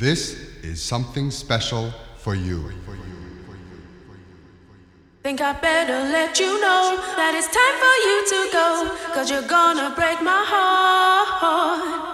This is something special for you. Think I better let you know that it's time for you to go, 'cause you're gonna break my heart.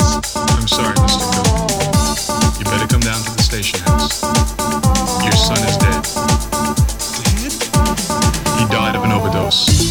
I'm sorry, Mr. Cook. You better come down to the station house. Your son is dead. Dead? He died of an overdose.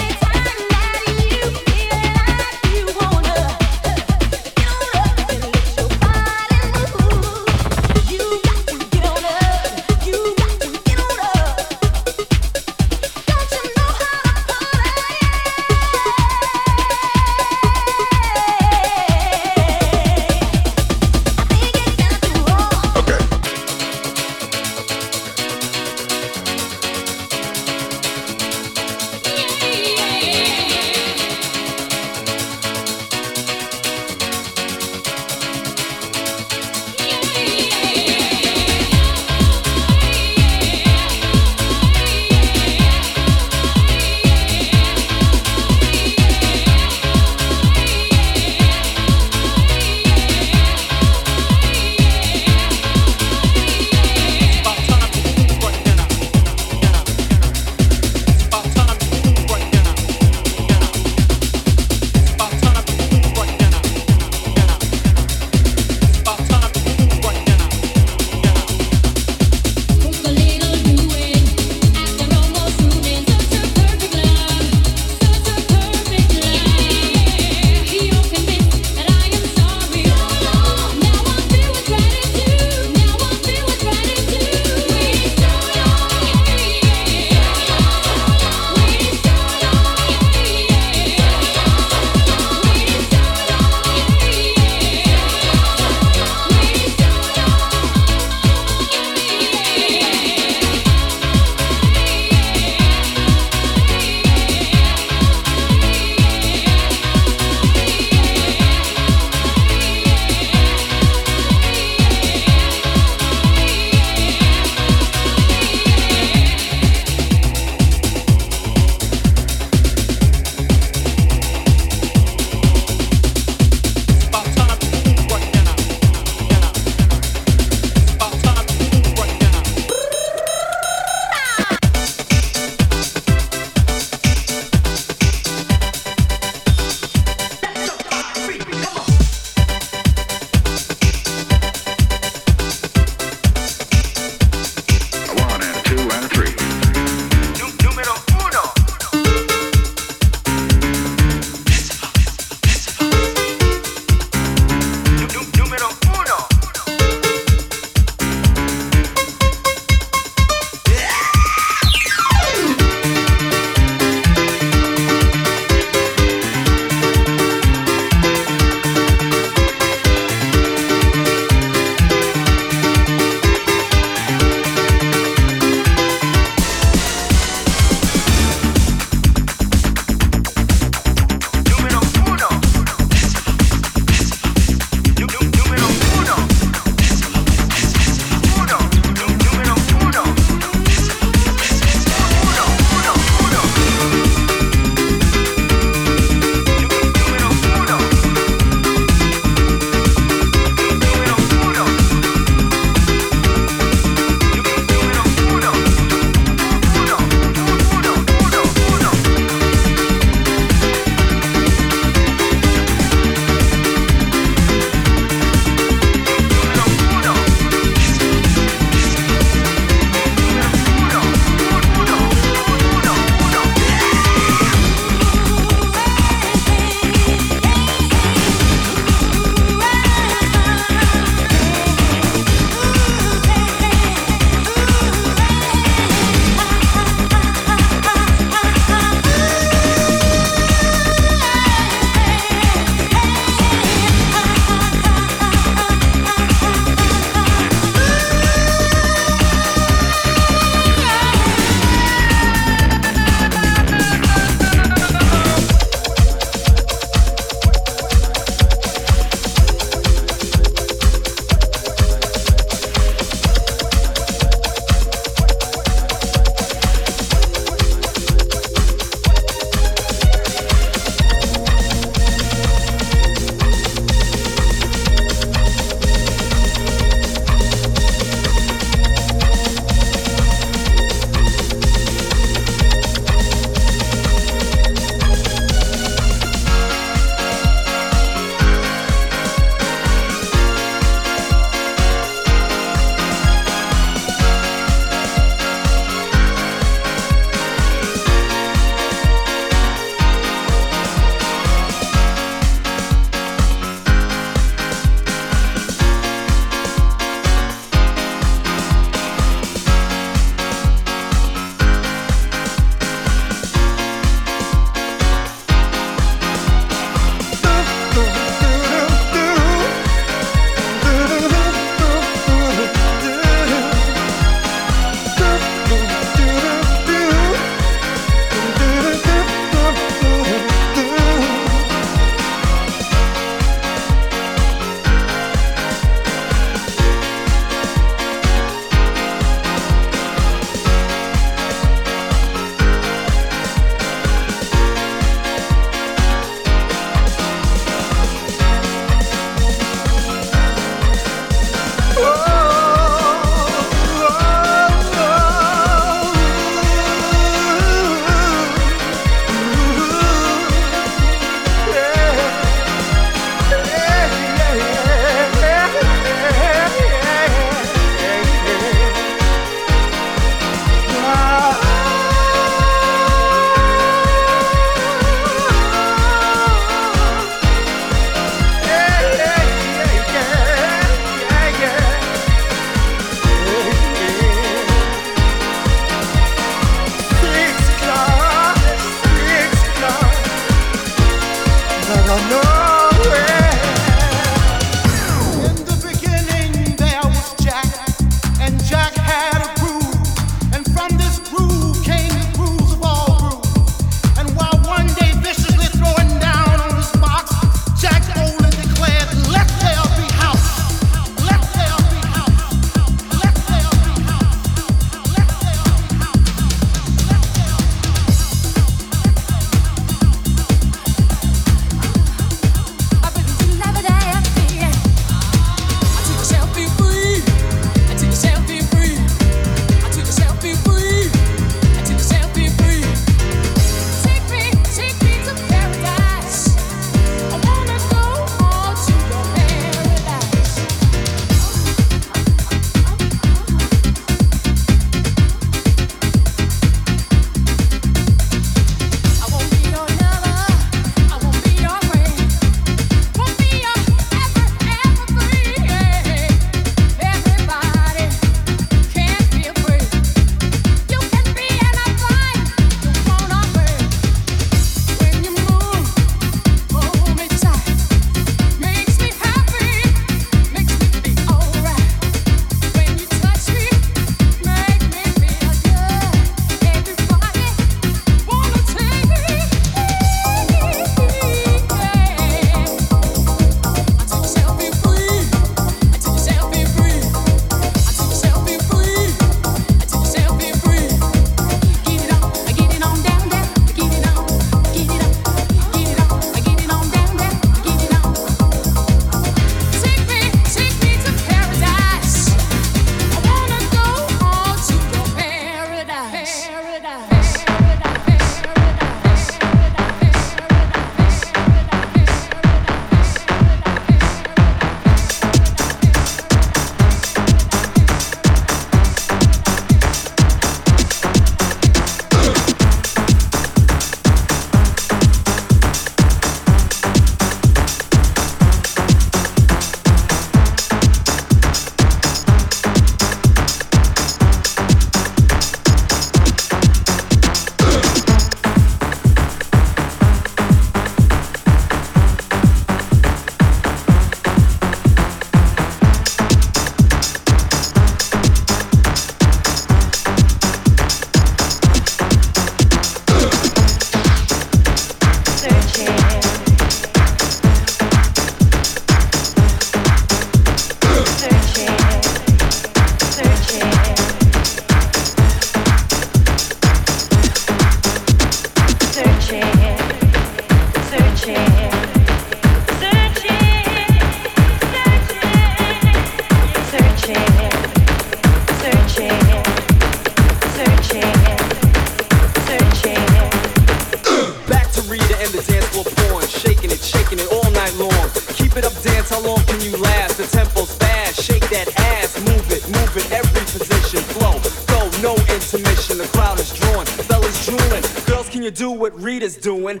what Rita's doing.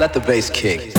Let the bass kick.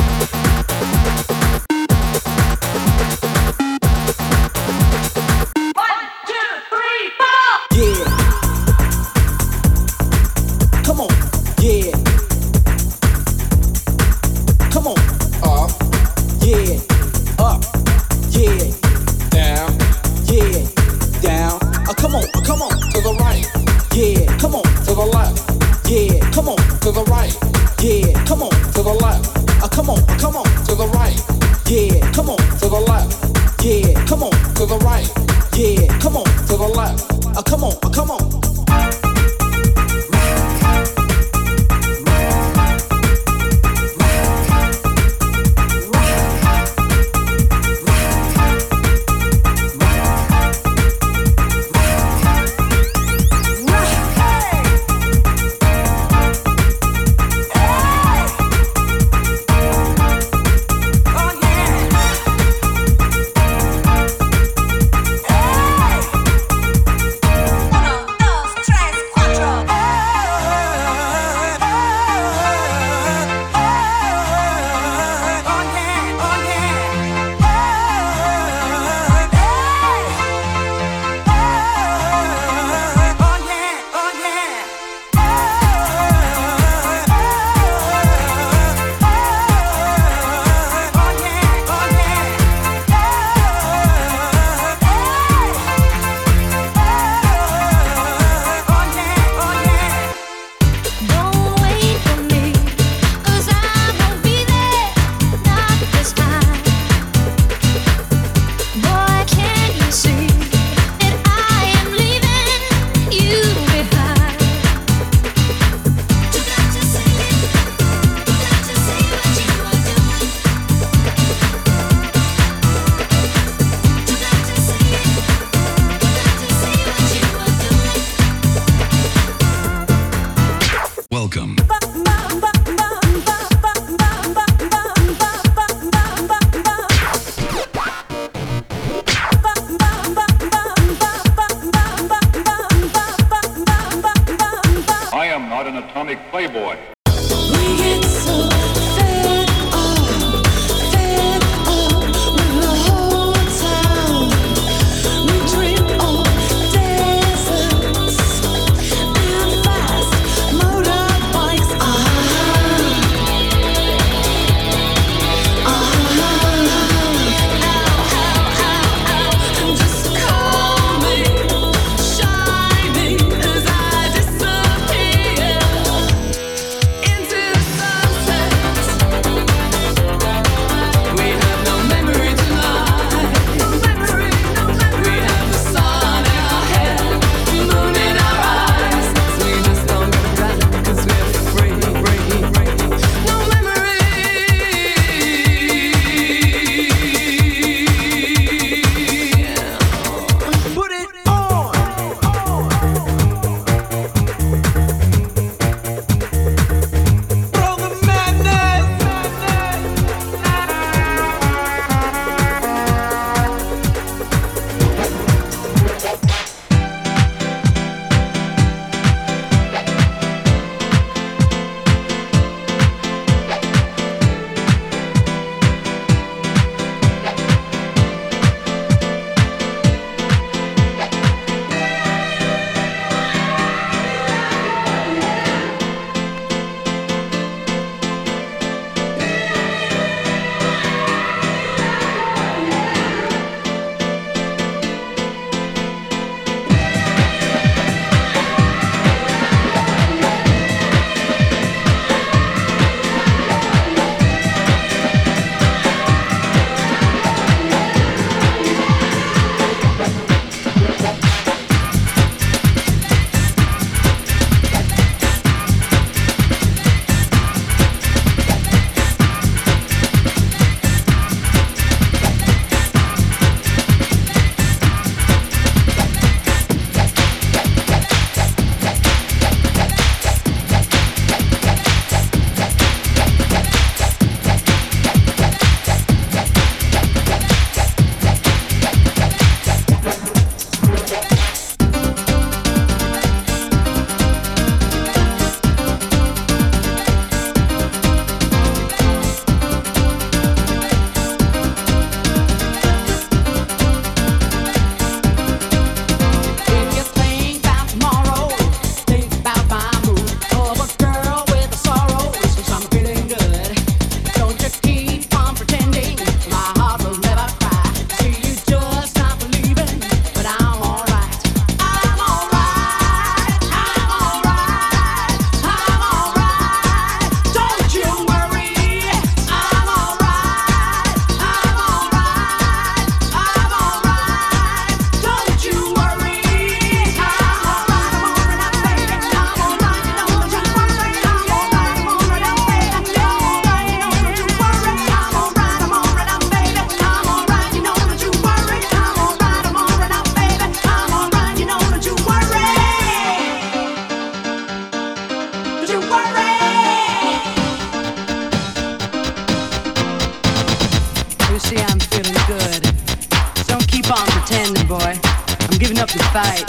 up the fight.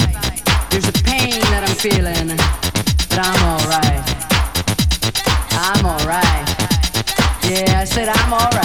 There's a pain that I'm feeling, but I'm alright. I'm alright. Yeah, I said I'm alright.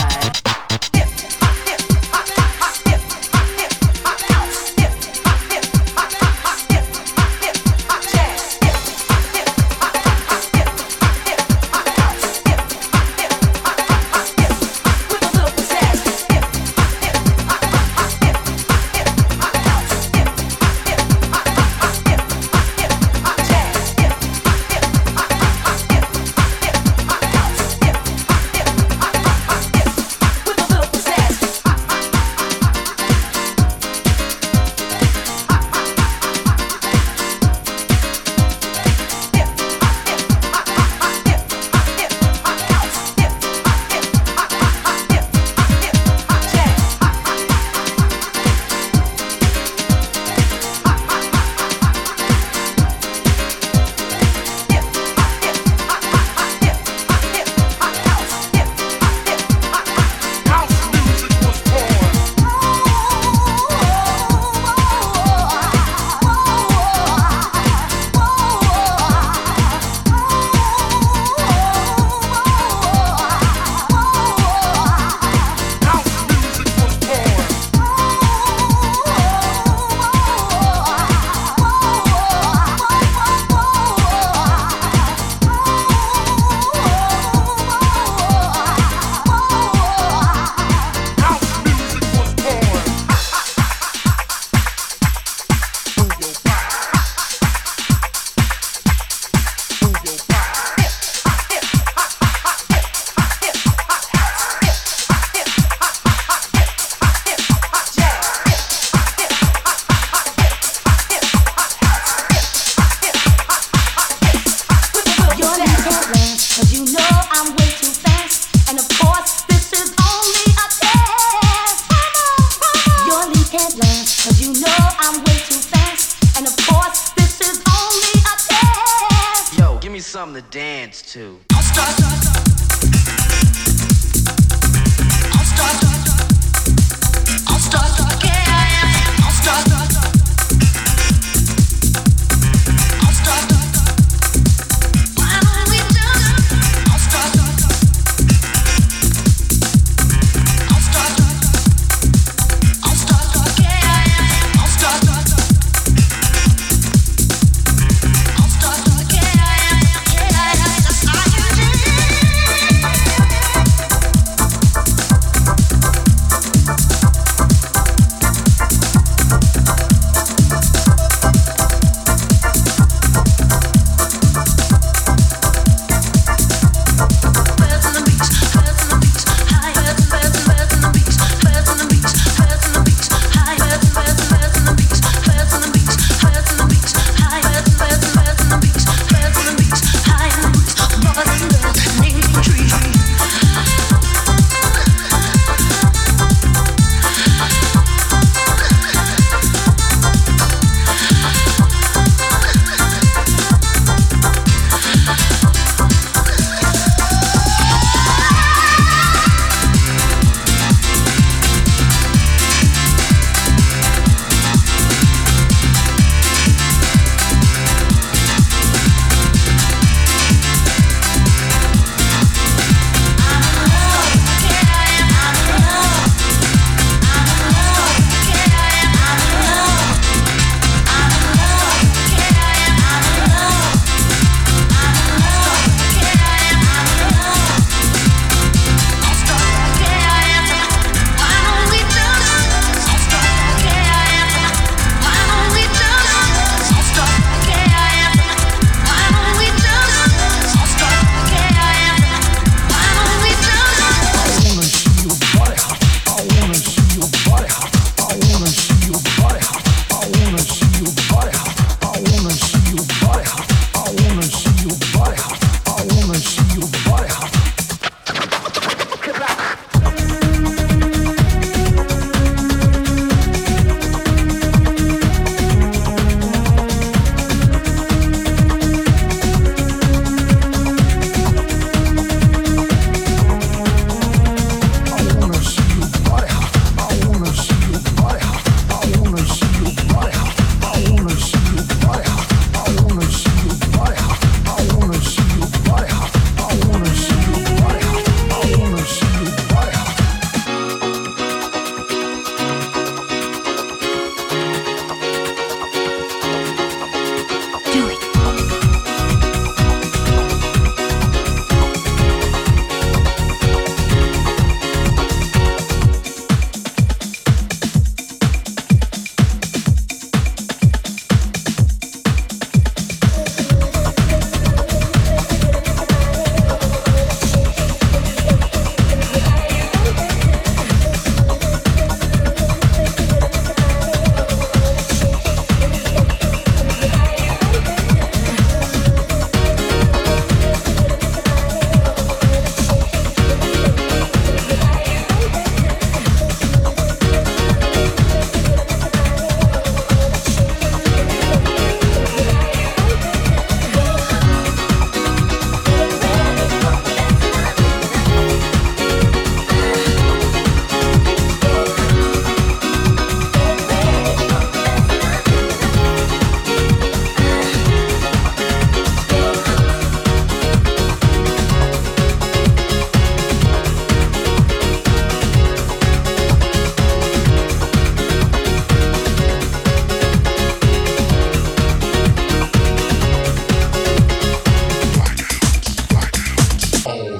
Something to dance to.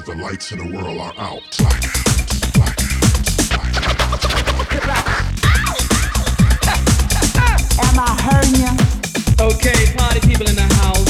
all the lights in the world are out. Am I hurting you? Okay, party people in the house.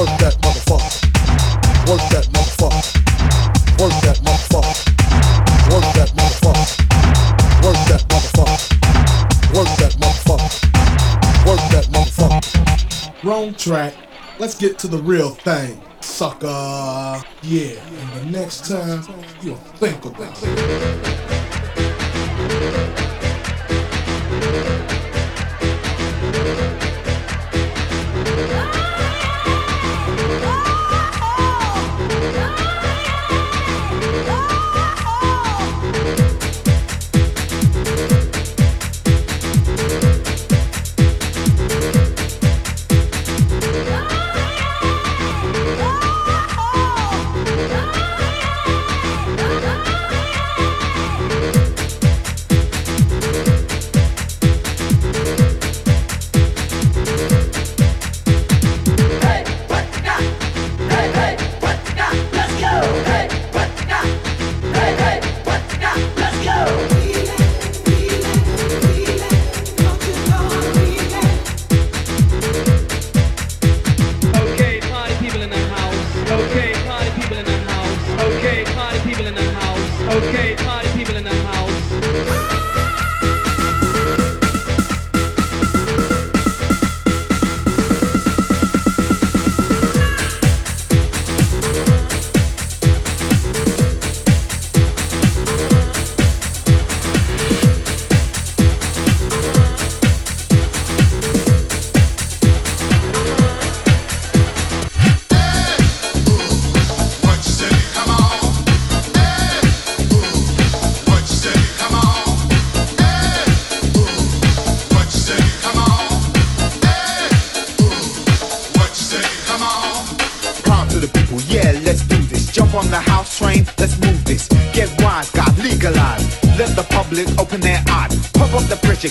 Work that motherfucker. Work that motherfucker. Work that motherfucker. Work that motherfucker. Work that motherfucker. Work that motherfucker. Work that motherfucker. Wrong track. Let's get to the real thing, sucker. Yeah, and the next time you'll think about it.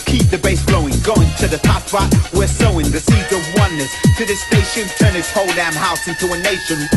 Keep the bass flowing, going to the top spot. We're sowing the seeds of oneness to this station, turn this whole damn house into a nation.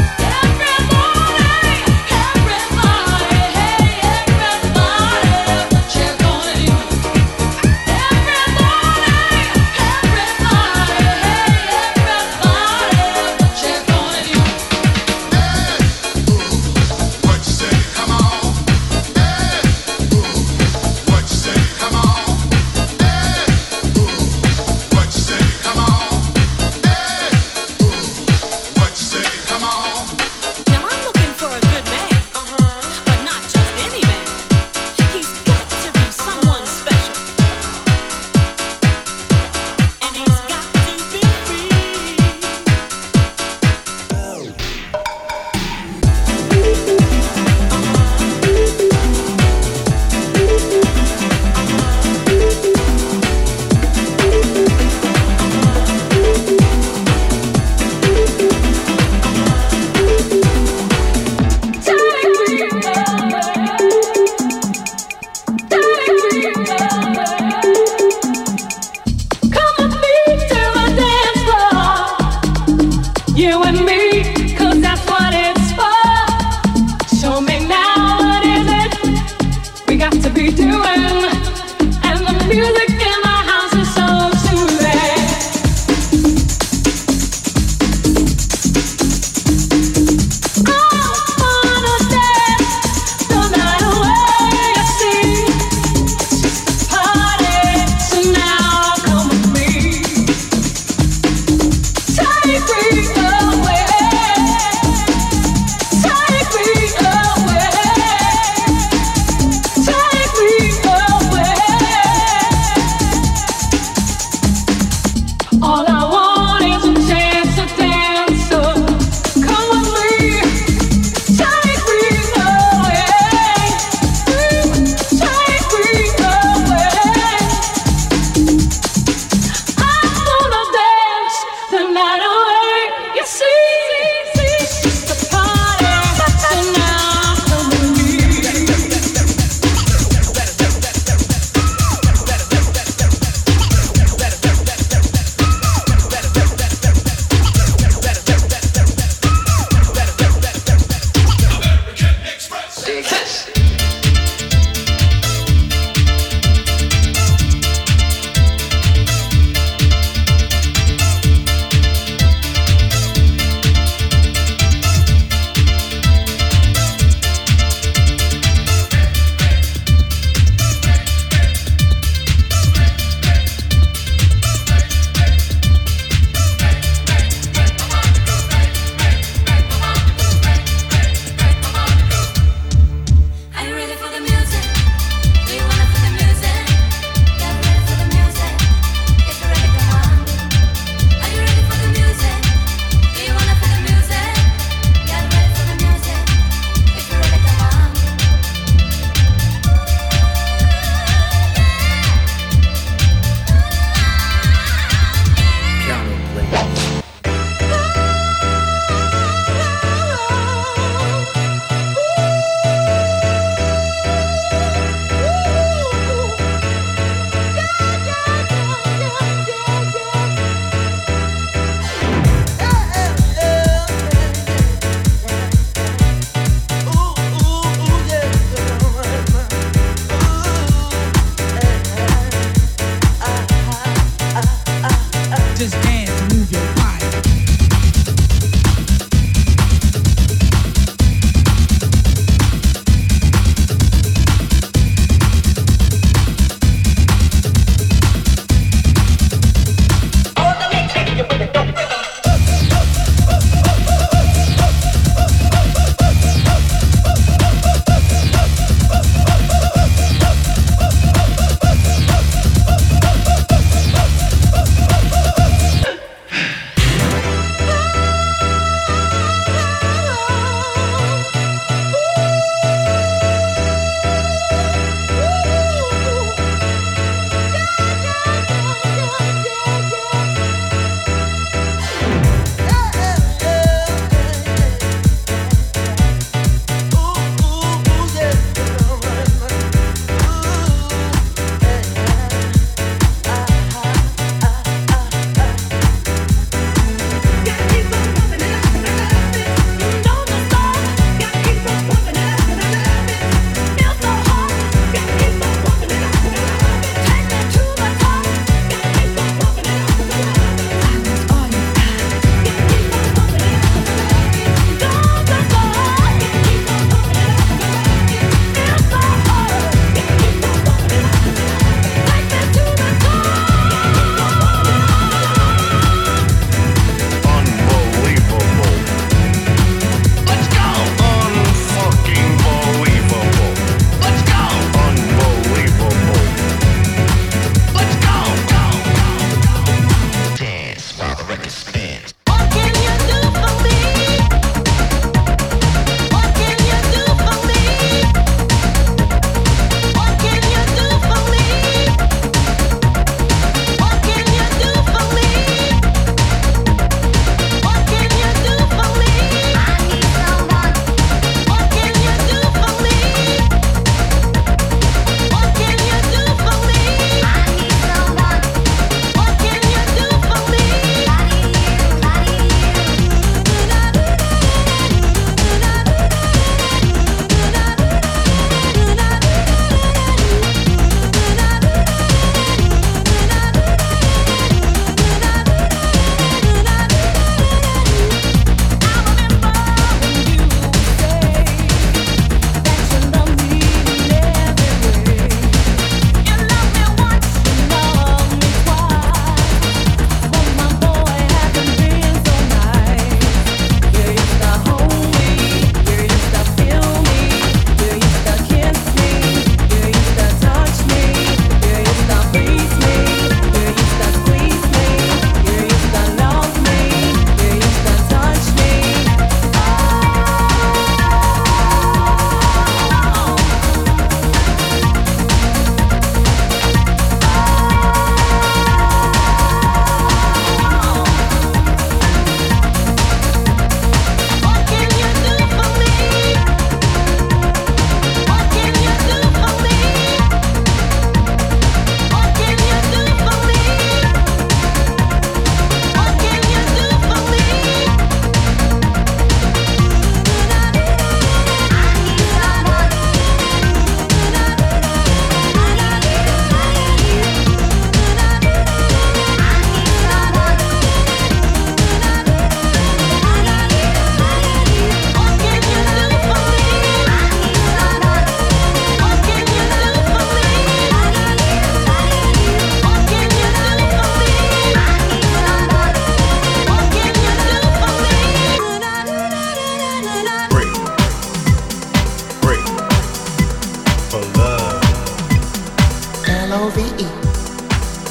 LVE.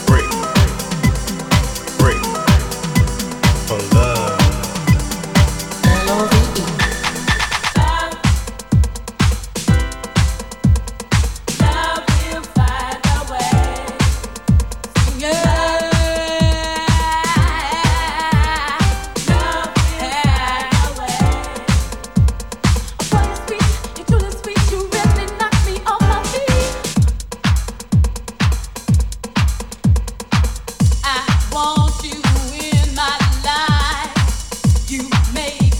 Break, break for love. LVE. Love, love will find a way. Yeah. Want you in my life, you make